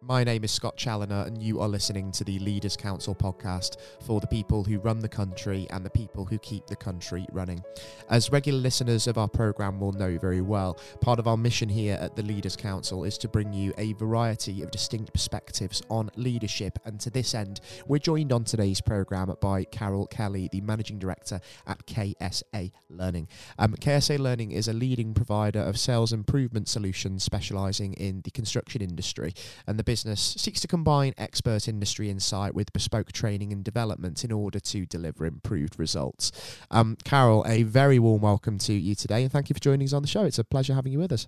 My name is Scott Chaloner and you are listening to the Leaders' Council podcast for the people who run the country and the people who keep the country running. As regular listeners of our programme will know very well, part of our mission here at the Leaders' Council is to bring you a variety of distinct perspectives on leadership, and to this end we're joined on today's programme by Carol Kelly, the Managing Director at KSA Learning. KSA Learning is a leading provider of sales improvement solutions specialising in the construction industry, and the business seeks to combine expert industry insight with bespoke training and development in order to deliver improved results. Carol, a very warm welcome to you today, and thank you for joining us on the show. It's a pleasure having you with us.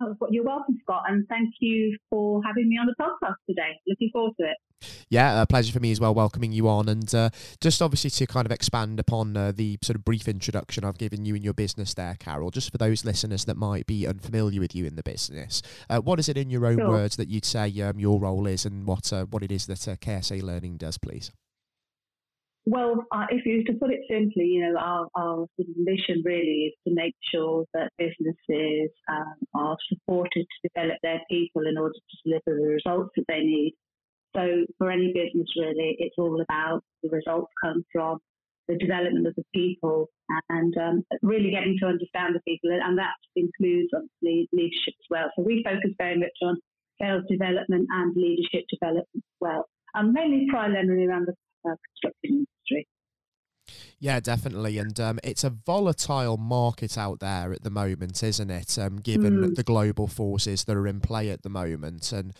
Oh, you're welcome, Scott, and thank you for having me on the podcast today. Looking forward to it. Yeah, a pleasure for me as well, welcoming you on. And just obviously to kind of expand upon the sort of brief introduction I've given you and your business there, Carol, just for those listeners that might be unfamiliar with you in the business, what is it in your own words that you'd say your role is, and what it is that KSA Learning does, please? Well, if you to put it simply, our mission really is to make sure that businesses are supported to develop their people in order to deliver the results that they need. So for any business, really, it's all about the results come from the development of the people and really getting to understand the people, and that includes obviously leadership as well. So we focus very much on sales development and leadership development as well, and mainly primarily around the construction industry. Yeah, definitely. And it's a volatile market out there at the moment, isn't it? Given the global forces that are in play at the moment. And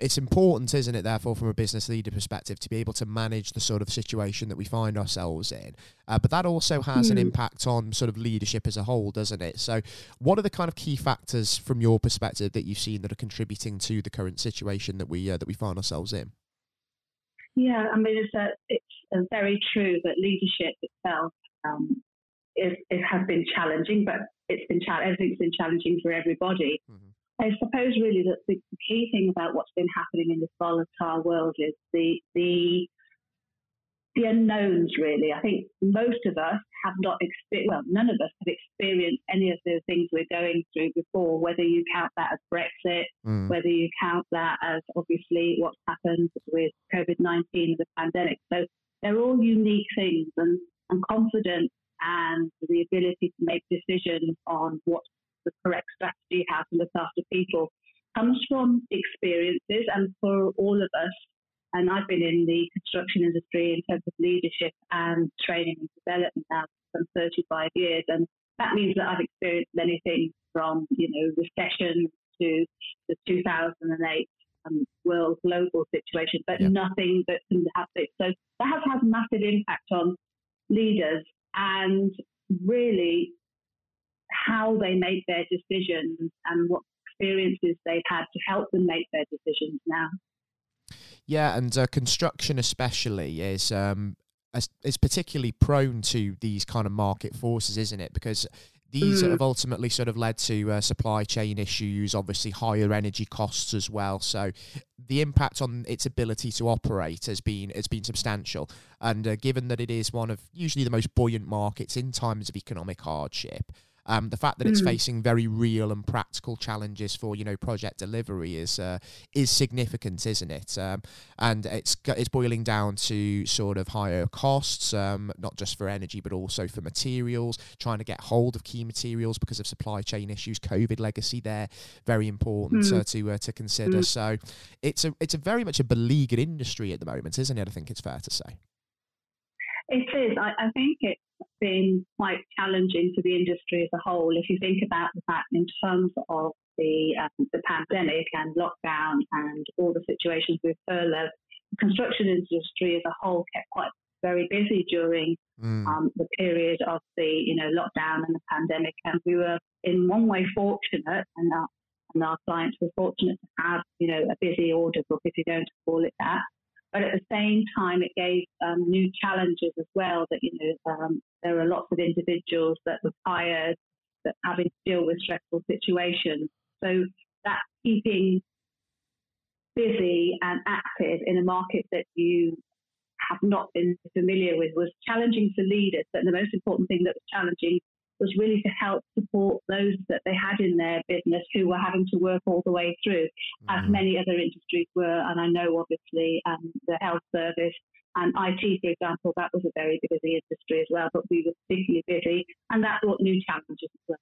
it's important, isn't it, therefore, from a business leader perspective, to be able to manage the sort of situation that we find ourselves in. But that also has an impact on sort of leadership as a whole, doesn't it? So what are the kind of key factors from your perspective that you've seen that are contributing to the current situation that we find ourselves in? Yeah, I mean, it's very true that leadership itself has been challenging, but everything's been challenging for everybody. Mm-hmm. I suppose really that the key thing about what's been happening in this volatile world is the unknowns, really. I think most of us have not experienced, well, none of us have experienced any of the things we're going through before, whether you count that as Brexit, whether you count that as obviously what's happened with COVID-19 and the pandemic. So they're all unique things, and confidence and the ability to make decisions on what's the correct strategy, how to look after people, comes from experiences. And for all of us, and I've been in the construction industry in terms of leadership and training and development now for some 35 years. And that means that I've experienced many things from, recession to the 2008 world global situation, but nothing that can happen. So that has had a massive impact on leaders and really how they make their decisions and what experiences they've had to help them make their decisions now. Yeah, and construction especially is particularly prone to these kind of market forces, isn't it? Because these have ultimately sort of led to supply chain issues, obviously higher energy costs as well. So the impact on its ability to operate has been substantial. And given that it is one of usually the most buoyant markets in times of economic hardship, the fact that it's facing very real and practical challenges for project delivery is significant, isn't it? And it's boiling down to sort of higher costs, not just for energy but also for materials. Trying to get hold of key materials because of supply chain issues, COVID legacy there, very important to consider. So it's a very much a beleaguered industry at the moment, isn't it? I think it's fair to say. It is. I think it's been quite challenging for the industry as a whole. If you think about the fact in terms of the pandemic and lockdown and all the situations with furlough, the construction industry as a whole kept quite very busy during the period of the lockdown and the pandemic. And we were in one way fortunate, and our clients were fortunate to have a busy order book, if you're going to call it that. But at the same time, it gave new challenges as well, that, there were lots of individuals that were tired, that having to deal with stressful situations. So that keeping busy and active in a market that you have not been familiar with was challenging for leaders. But the most important thing that was challenging was really to help support those that they had in their business who were having to work all the way through, as many other industries were. And I know, obviously, the health service and IT, for example, that was a very busy industry as well, but we were particularly busy, and that brought new challenges as well.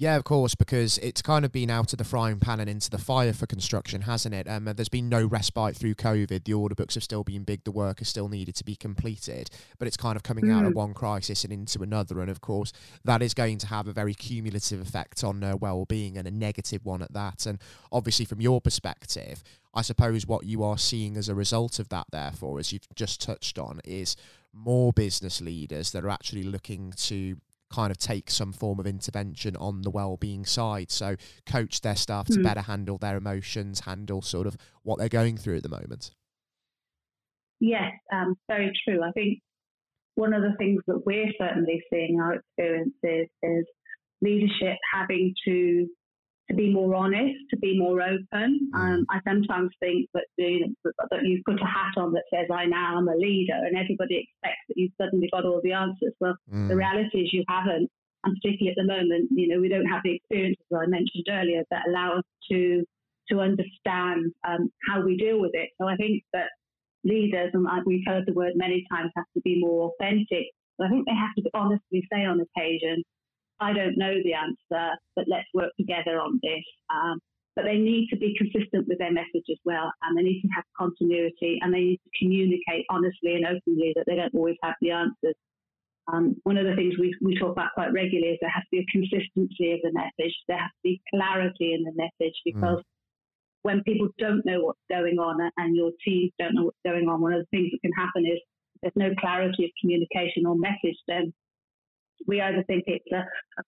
Yeah, of course, because it's kind of been out of the frying pan and into the fire for construction, hasn't it? There's been no respite through COVID. The order books have still been big. The work is still needed to be completed. But it's kind of coming out of one crisis and into another. And, of course, that is going to have a very cumulative effect on well-being, and a negative one at that. And obviously, from your perspective, I suppose what you are seeing as a result of that, therefore, as you've just touched on, is more business leaders that are actually looking to kind of take some form of intervention on the well-being side, so coach their staff to better handle their emotions, handle sort of what they're going through at the moment. Yes, very true. I think one of the things that we're certainly seeing our experiences is leadership having to be more honest, to be more open. I sometimes think that, that you put a hat on that says, I now am a leader, and everybody expects that you've suddenly got all the answers. Well, the reality is you haven't. And particularly at the moment, you know, we don't have the experiences that I mentioned earlier that allow us to understand how we deal with it. So I think that leaders, and we've heard the word many times, have to be more authentic. But I think they have to honestly say on occasion, I don't know the answer, but let's work together on this. But they need to be consistent with their message as well, and they need to have continuity, and they need to communicate honestly and openly that they don't always have the answers. One of the things we talk about quite regularly is there has to be a consistency of the message. There has to be clarity in the message, because when people don't know what's going on and your teams don't know what's going on, one of the things that can happen is there's no clarity of communication or message, then we either think it's a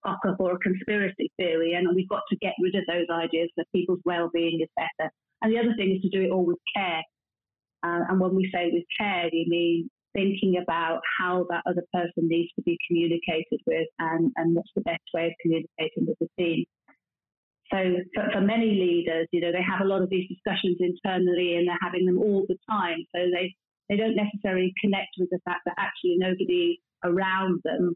cock-up or a conspiracy theory, and we've got to get rid of those ideas so people's well-being is better. And the other thing is to do it all with care. And when we say with care, we mean thinking about how that other person needs to be communicated with, and what's the best way of communicating with the team. So for many leaders, you know, they have a lot of these discussions internally, and they're having them all the time. So they don't necessarily connect with the fact that actually nobody around them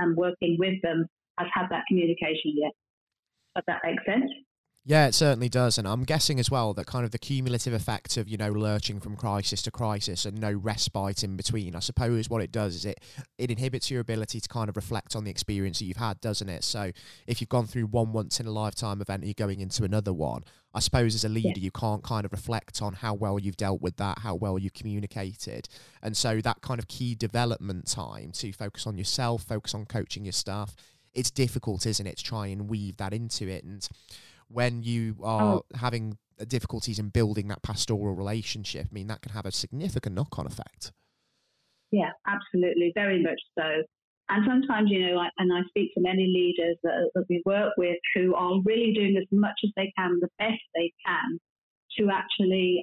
and working with them has had that communication yet. Does that make sense? Yeah, it certainly does. And I'm guessing as well that kind of the cumulative effect of, you know, lurching from crisis to crisis and no respite in between, I suppose what it does is it inhibits your ability to kind of reflect on the experience that you've had, doesn't it? So if you've gone through one once-in-a-lifetime event, you're going into another one. I suppose as a leader, you can't kind of reflect on how well you've dealt with that, how well you've communicated. And so that kind of key development time to focus on yourself, focus on coaching your staff, it's difficult, isn't it, to try and weave that into it. And when you are having difficulties in building that pastoral relationship, I mean, that can have a significant knock-on effect. Yeah, absolutely, very much so. And sometimes, you know, I speak to many leaders that we work with who are really doing as much as they can, the best they can, to actually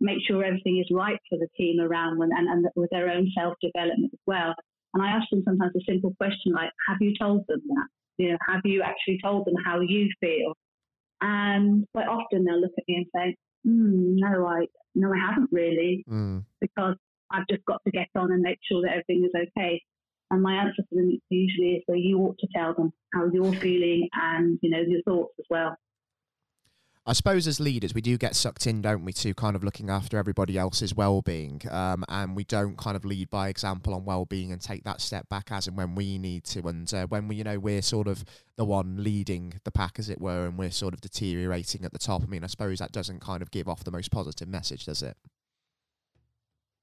make sure everything is right for the team around them, and with their own self-development as well. And I ask them sometimes a simple question like, have you told them that? You know, have you actually told them how you feel? And quite often they'll look at me and say, no, I haven't really, because I've just got to get on and make sure that everything is okay. And my answer to them usually is, well, you ought to tell them how you're feeling and, you know, your thoughts as well. I suppose as leaders, we do get sucked in, don't we, to kind of looking after everybody else's well-being, and we don't kind of lead by example on well-being and take that step back as and when we need to, and when we, you know, we're sort of the one leading the pack, as it were, and we're sort of deteriorating at the top. I mean, I suppose that doesn't kind of give off the most positive message, does it?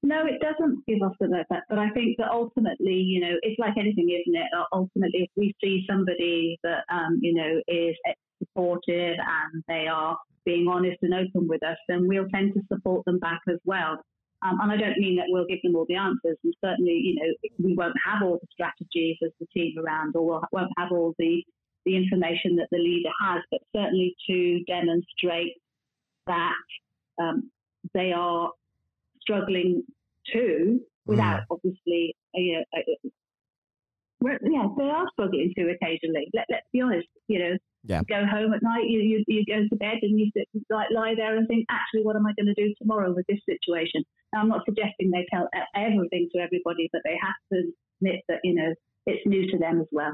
No, it doesn't give off the effect, but I think that ultimately, you know, it's like anything, isn't it? Ultimately, if we see somebody that, you know, is supportive and they are being honest and open with us, then we'll tend to support them back as well. And I don't mean that we'll give them all the answers, and certainly, you know, we won't have all the strategies as the team around, or won't have all the information that the leader has, but certainly to demonstrate that they are struggling too, without obviously, you know, yeah, they are struggling too occasionally. Let's be honest, you know, you go home at night, you go to bed and you lie there and think, actually, what am I going to do tomorrow with this situation? Now, I'm not suggesting they tell everything to everybody, but they have to admit that, you know, it's new to them as well.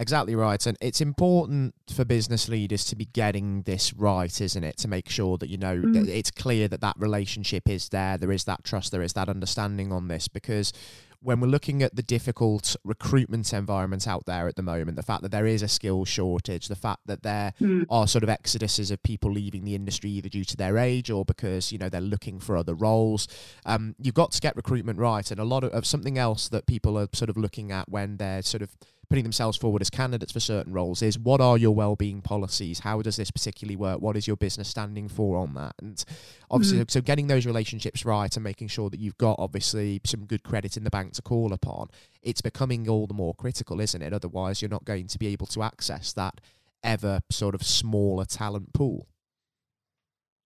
Exactly right. And it's important for business leaders to be getting this right, isn't it? To make sure that, you know, it's clear that that relationship is there. There is that trust. There is that understanding on this, because when we're looking at the difficult recruitment environment out there at the moment, the fact that there is a skill shortage, the fact that there are sort of exoduses of people leaving the industry either due to their age or because, you know, they're looking for other roles, you've got to get recruitment right. And a lot of something else that people are sort of looking at when they're sort of putting themselves forward as candidates for certain roles is, what are your wellbeing policies? How does this particularly work? What is your business standing for on that? And obviously, so getting those relationships right and making sure that you've got obviously some good credit in the bank to call upon, it's becoming all the more critical, isn't it? Otherwise, you're not going to be able to access that ever sort of smaller talent pool.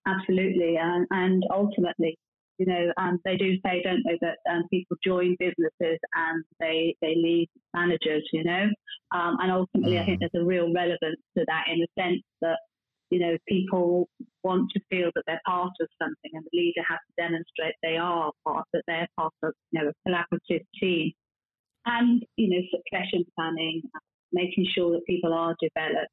Absolutely. And ultimately, you know, they do say, don't they, that people join businesses and they leave managers, you know. And ultimately, I think there's a real relevance to that, in the sense that, you know, people want to feel that they're part of something, and the leader has to demonstrate they're part of, you know, a collaborative team. And, you know, succession planning, making sure that people are developed.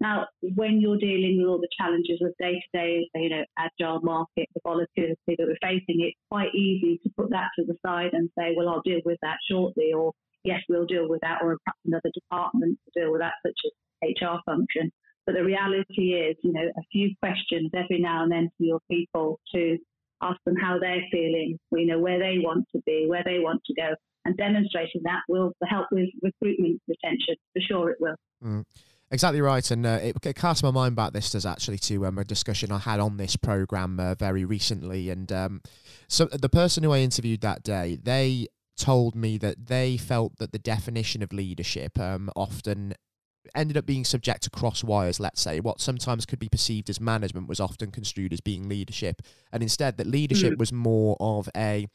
Now, when you're dealing with all the challenges of day-to-day, you know, agile market, the volatility that we're facing, it's quite easy to put that to the side and say, well, I'll deal with that shortly, or yes, we'll deal with that, or perhaps another department to deal with that, such as HR function. But the reality is, you know, a few questions every now and then to your people to ask them how they're feeling, you know, where they want to be, where they want to go, and demonstrating that will help with recruitment retention, for sure it will. Exactly right, and it cast my mind back to a discussion I had on this programme very recently, and so the person who I interviewed that day, they told me that they felt that the definition of leadership often ended up being subject to cross wires, let's say. What sometimes could be perceived as management was often construed as being leadership, and instead that leadership was more of a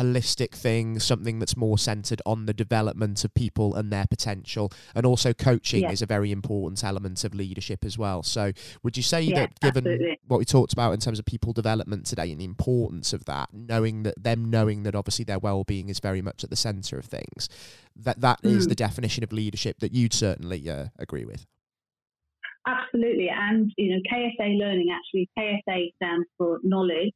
holistic thing, something that's more centered on the development of people and their potential. And also coaching is a very important element of leadership as well. So would you say that, given what we talked about in terms of people development today and the importance of that, knowing that obviously their well-being is very much at the center of things, that is the definition of leadership that you'd certainly agree with? Absolutely. And, you know, KSA Learning, actually, KSA stands for knowledge,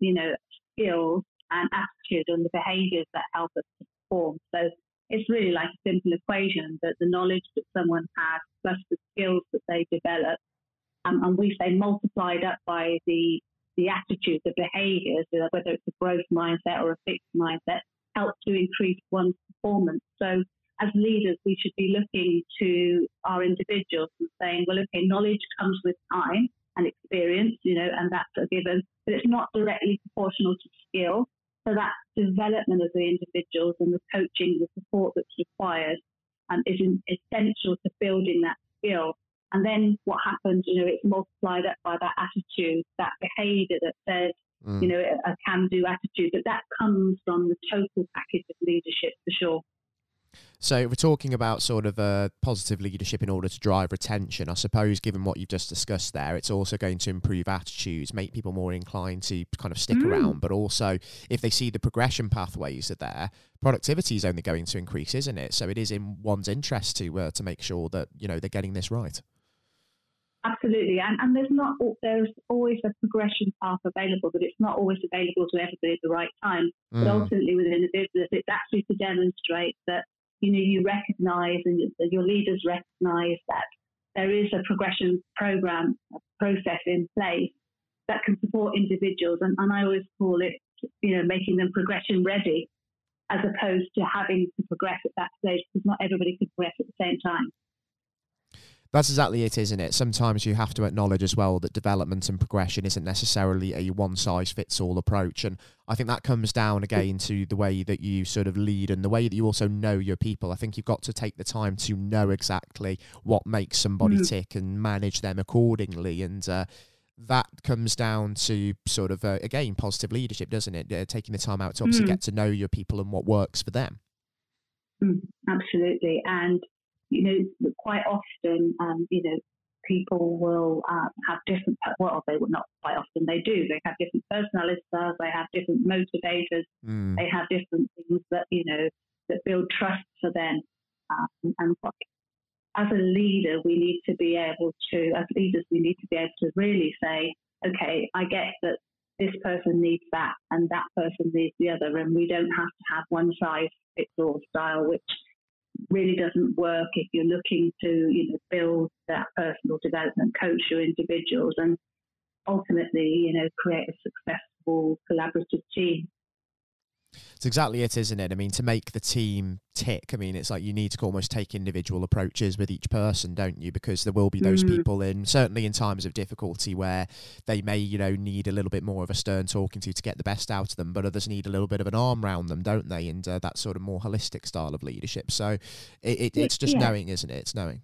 you know, skills, and attitude, and the behaviours that help us to perform. So it's really like a simple equation, that the knowledge that someone has plus the skills that they develop, and we say multiplied up by the attitude, the behaviours, whether it's a growth mindset or a fixed mindset, help to increase one's performance. So as leaders, we should be looking to our individuals and saying, well, okay, knowledge comes with time and experience, you know, and that's a given, but it's not directly proportional to skill. So that development of the individuals and the coaching, the support that's required, is essential to building that skill. And then what happens, you know, it's multiplied up by that attitude, that behaviour that says, you know, a can-do attitude, but that comes from the total package of leadership, for sure. So if we're talking about sort of positive leadership in order to drive retention, I suppose, given what you've just discussed there, it's also going to improve attitudes, make people more inclined to kind of stick around. But also, if they see the progression pathways are there, productivity is only going to increase, isn't it? So it is in one's interest to make sure that, you know, they're getting this right. Absolutely. And there's always a progression path available, but it's not always available to everybody at the right time. But ultimately, within the business, it's actually to demonstrate that, you know, you recognise and your leaders recognise that there is a progression programme, a process in place that can support individuals. And I always call it, you know, making them progression ready, as opposed to having to progress at that stage, because not everybody can progress at the same time. That's exactly it, isn't it? Sometimes you have to acknowledge as well that development and progression isn't necessarily a one-size-fits-all approach. And I think that comes down again to the way that you sort of lead and the way that you also know your people. I think you've got to take the time to know exactly what makes somebody tick and manage them accordingly. And that comes down to sort of, again, positive leadership, doesn't it? Taking the time out to obviously get to know your people and what works for them. Absolutely. And you know, quite often, you know, people will have different, well, they will not quite often, they do. They have different personality styles, they have different motivators, they have different things that, you know, that build trust for them. And as a leader, we need to be able to, as leaders, we need to be able to really say, okay, I get that this person needs that and that person needs the other, and we don't have to have one size fits all style, which really doesn't work if you're looking to, you know, build that personal development, coach your individuals, and ultimately, you know, create a successful collaborative team. It's exactly it, isn't it? I mean, to make the team tick, I mean, it's like you need to almost take individual approaches with each person, don't you? Because there will be those people in, certainly in times of difficulty, where they may, you know, need a little bit more of a stern talking to get the best out of them, but others need a little bit of an arm round them, don't they? And that sort of more holistic style of leadership. So it's just knowing, isn't it? It's knowing.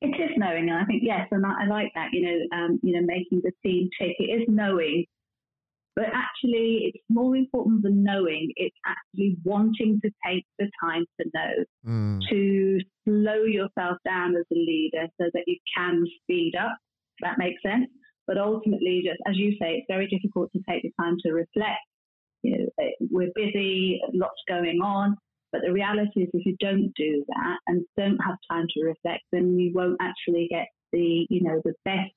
It is knowing, and I think, yes, and I like that, you know, making the team tick. It is knowing. But actually, it's more important than knowing. It's actually wanting to take the time to know, to slow yourself down as a leader so that you can speed up, if that makes sense. But ultimately, just as you say, it's very difficult to take the time to reflect. You know, we're busy, lots going on. But the reality is, if you don't do that and don't have time to reflect, then you won't actually get the, you know, the best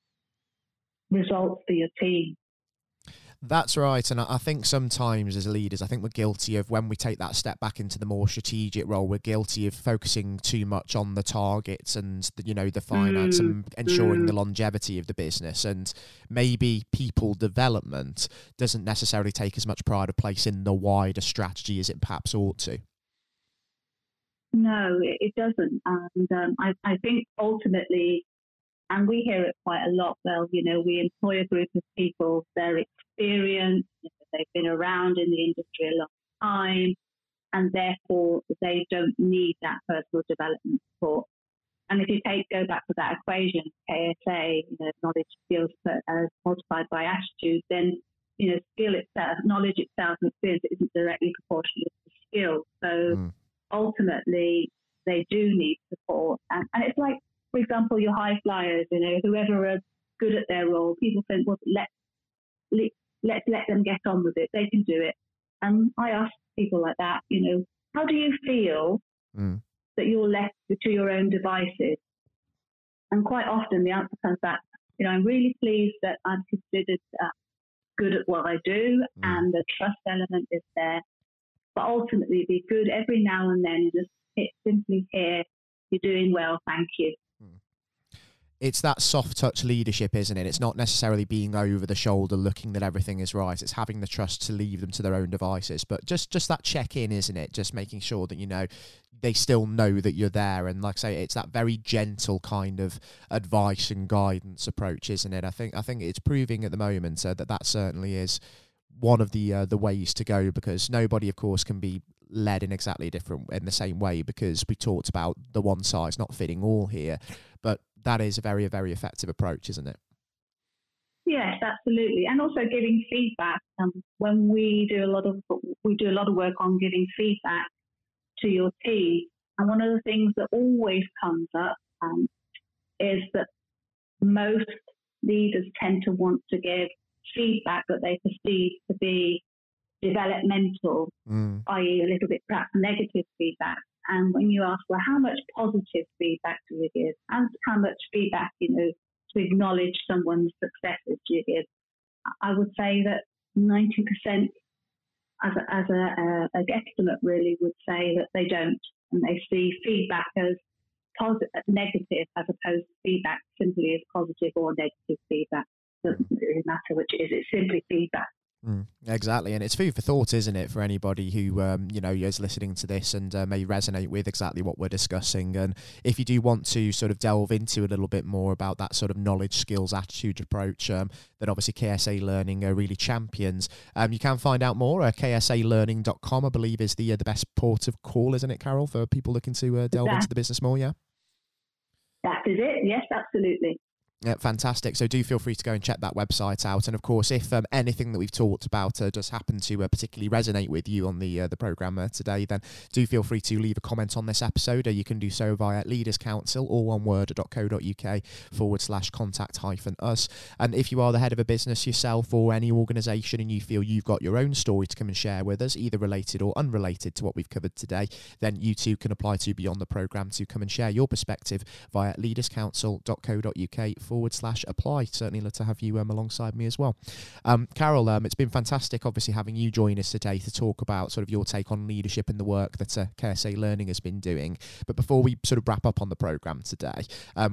results for your team. That's right. And I think sometimes as leaders, I think we're guilty of, when we take that step back into the more strategic role, we're guilty of focusing too much on the targets and, the, you know, the finance and ensuring the longevity of the business. And maybe people development doesn't necessarily take as much pride of place in the wider strategy as it perhaps ought to. No, it doesn't. And I think ultimately, and we hear it quite a lot, well, you know, we employ a group of people, they're experienced, they've been around in the industry a long time, and therefore they don't need that personal development support. And if you go back to that equation, KSA, you know, knowledge, skills multiplied by attitude, then, you know, skill itself, knowledge itself and experience isn't directly proportional to skill. So ultimately, they do need support. And it's like, for example, your high flyers, you know, whoever are good at their role, people think, well, let's let them get on with it. They can do it. And I ask people like that, you know, how do you feel that you're left to your own devices? And quite often the answer comes back, you know, I'm really pleased that I'm considered good at what I do and the trust element is there. But ultimately, be good every now and then, just simply hear, you're doing well, thank you. It's that soft touch leadership, isn't it? It's not necessarily being over the shoulder, looking that everything is right. It's having the trust to leave them to their own devices. But just that check-in, isn't it? Just making sure that, you know, they still know that you're there. And like I say, it's that very gentle kind of advice and guidance approach, isn't it? I think it's proving at the moment that certainly is one of the ways to go, because nobody, of course, can be led in exactly in the same way, because we talked about the one size not fitting all here, but that is a very, very effective approach, isn't it? Yes, absolutely. And also giving feedback. When we do a lot of work on giving feedback to your team, and one of the things that always comes up is that most leaders tend to want to give feedback that they perceive to be developmental, i.e. a little bit perhaps negative feedback. And when you ask, well, how much positive feedback do you give, and how much feedback, you know, to acknowledge someone's successes do you give, I would say that 90% as an estimate really would say that they don't, and they see feedback as negative as opposed to feedback simply as positive or negative feedback. It doesn't really matter which it is, it's simply feedback. Exactly, and it's food for thought, isn't it, for anybody who you know, is listening to this and may resonate with exactly what we're discussing. And if you do want to sort of delve into a little bit more about that sort of knowledge, skills, attitude approach that obviously KSA Learning really champions, you can find out more at ksalearning.com, I believe, is the best port of call, isn't it, Carol, for people looking to delve into the business more? Yeah, that is it. Yes, absolutely. Fantastic. So do feel free to go and check that website out. And of course, if anything that we've talked about does happen to particularly resonate with you on the programme today, then do feel free to leave a comment on this episode. You can do so via Leaders Council, all one word, .co.uk/contact-us. And if you are the head of a business yourself or any organisation and you feel you've got your own story to come and share with us, either related or unrelated to what we've covered today, then you too can apply to Beyond the Programme to come and share your perspective via leaderscouncil.co.uk/apply. Certainly love to have you alongside me as well. Carol, it's been fantastic obviously having you join us today to talk about sort of your take on leadership and the work that KSA Learning has been doing. But before we sort of wrap up on the programme today,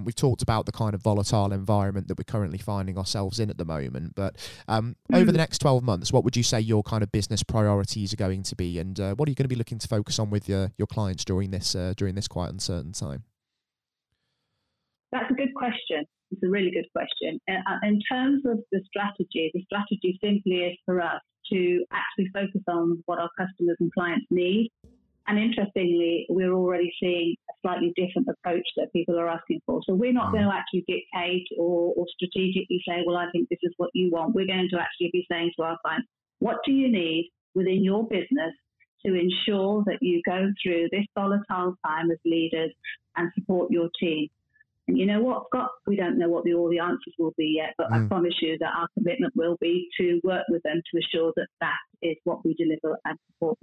we've talked about the kind of volatile environment that we're currently finding ourselves in at the moment. But over the next 12 months, what would you say your kind of business priorities are going to be, and what are you going to be looking to focus on with your clients during this quite uncertain time? That's a good question. It's a really good question. In terms of the strategy simply is for us to actually focus on what our customers and clients need. And interestingly, we're already seeing a slightly different approach that people are asking for. So we're not going to actually dictate or strategically say, well, I think this is what you want. We're going to actually be saying to our clients, what do you need within your business to ensure that you go through this volatile time as leaders and support your team? And you know what, Scott, we don't know what all the answers will be yet, but I promise you that our commitment will be to work with them to assure that that is what we deliver and support.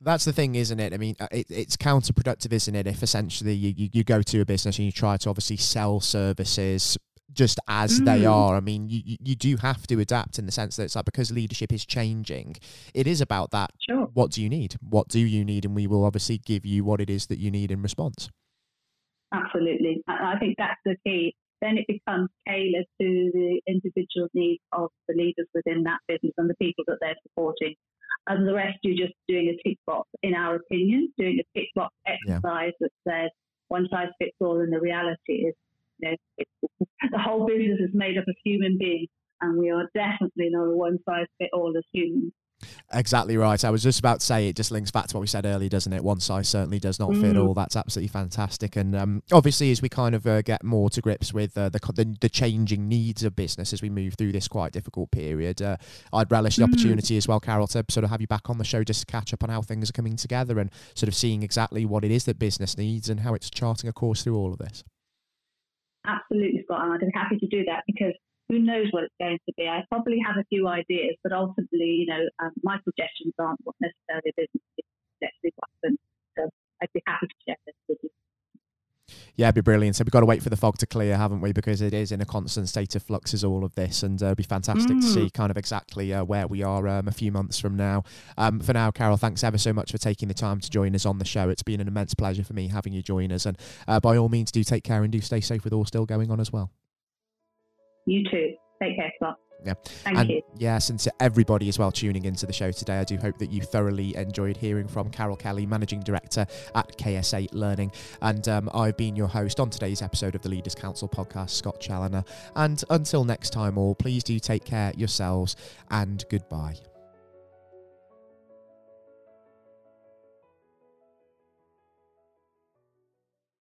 That's the thing, isn't it? I mean, it's counterproductive, isn't it? If essentially you go to a business and you try to obviously sell services just as they are. I mean, you do have to adapt in the sense that it's like, because leadership is changing, it is about that. Sure. What do you need? What do you need? And we will obviously give you what it is that you need in response. Absolutely. I think that's the key. Then it becomes tailored to the individual needs of the leaders within that business and the people that they're supporting. And the rest, you're just doing a tick box, in our opinion, doing a tick box exercise that says one size fits all, and the reality is, you know, the whole business is made up of human beings, and we are definitely not a one size fits all as humans. Exactly right. I was just about to say, it just links back to what we said earlier, doesn't it? One size certainly does not fit all. That's absolutely fantastic. And obviously, as we kind of get more to grips with the changing needs of business as we move through this quite difficult period, I'd relish the opportunity as well, Carol, to sort of have you back on the show just to catch up on how things are coming together and sort of seeing exactly what it is that business needs and how it's charting a course through all of this. Absolutely, Scott, and I'd be happy to do that, because who knows what it's going to be. I probably have a few ideas, but ultimately, you know, my suggestions aren't what necessarily business is necessarily what happens. So I'd be happy to share this with you. Yeah, it'd be brilliant. So we've got to wait for the fog to clear, haven't we? Because it is in a constant state of flux as all of this, and it'd be fantastic to see kind of exactly where we are a few months from now. For now, Carol, thanks ever so much for taking the time to join us on the show. It's been an immense pleasure for me having you join us, and by all means, do take care and do stay safe with all still going on as well. You too. Take care, Scott. Yeah. Thank you. Yes, and to everybody as well tuning into the show today, I do hope that you thoroughly enjoyed hearing from Carol Kelly, Managing Director at KSA Learning. And I've been your host on today's episode of the Leaders Council podcast, Scott Chaloner. And until next time all, please do take care yourselves, and goodbye.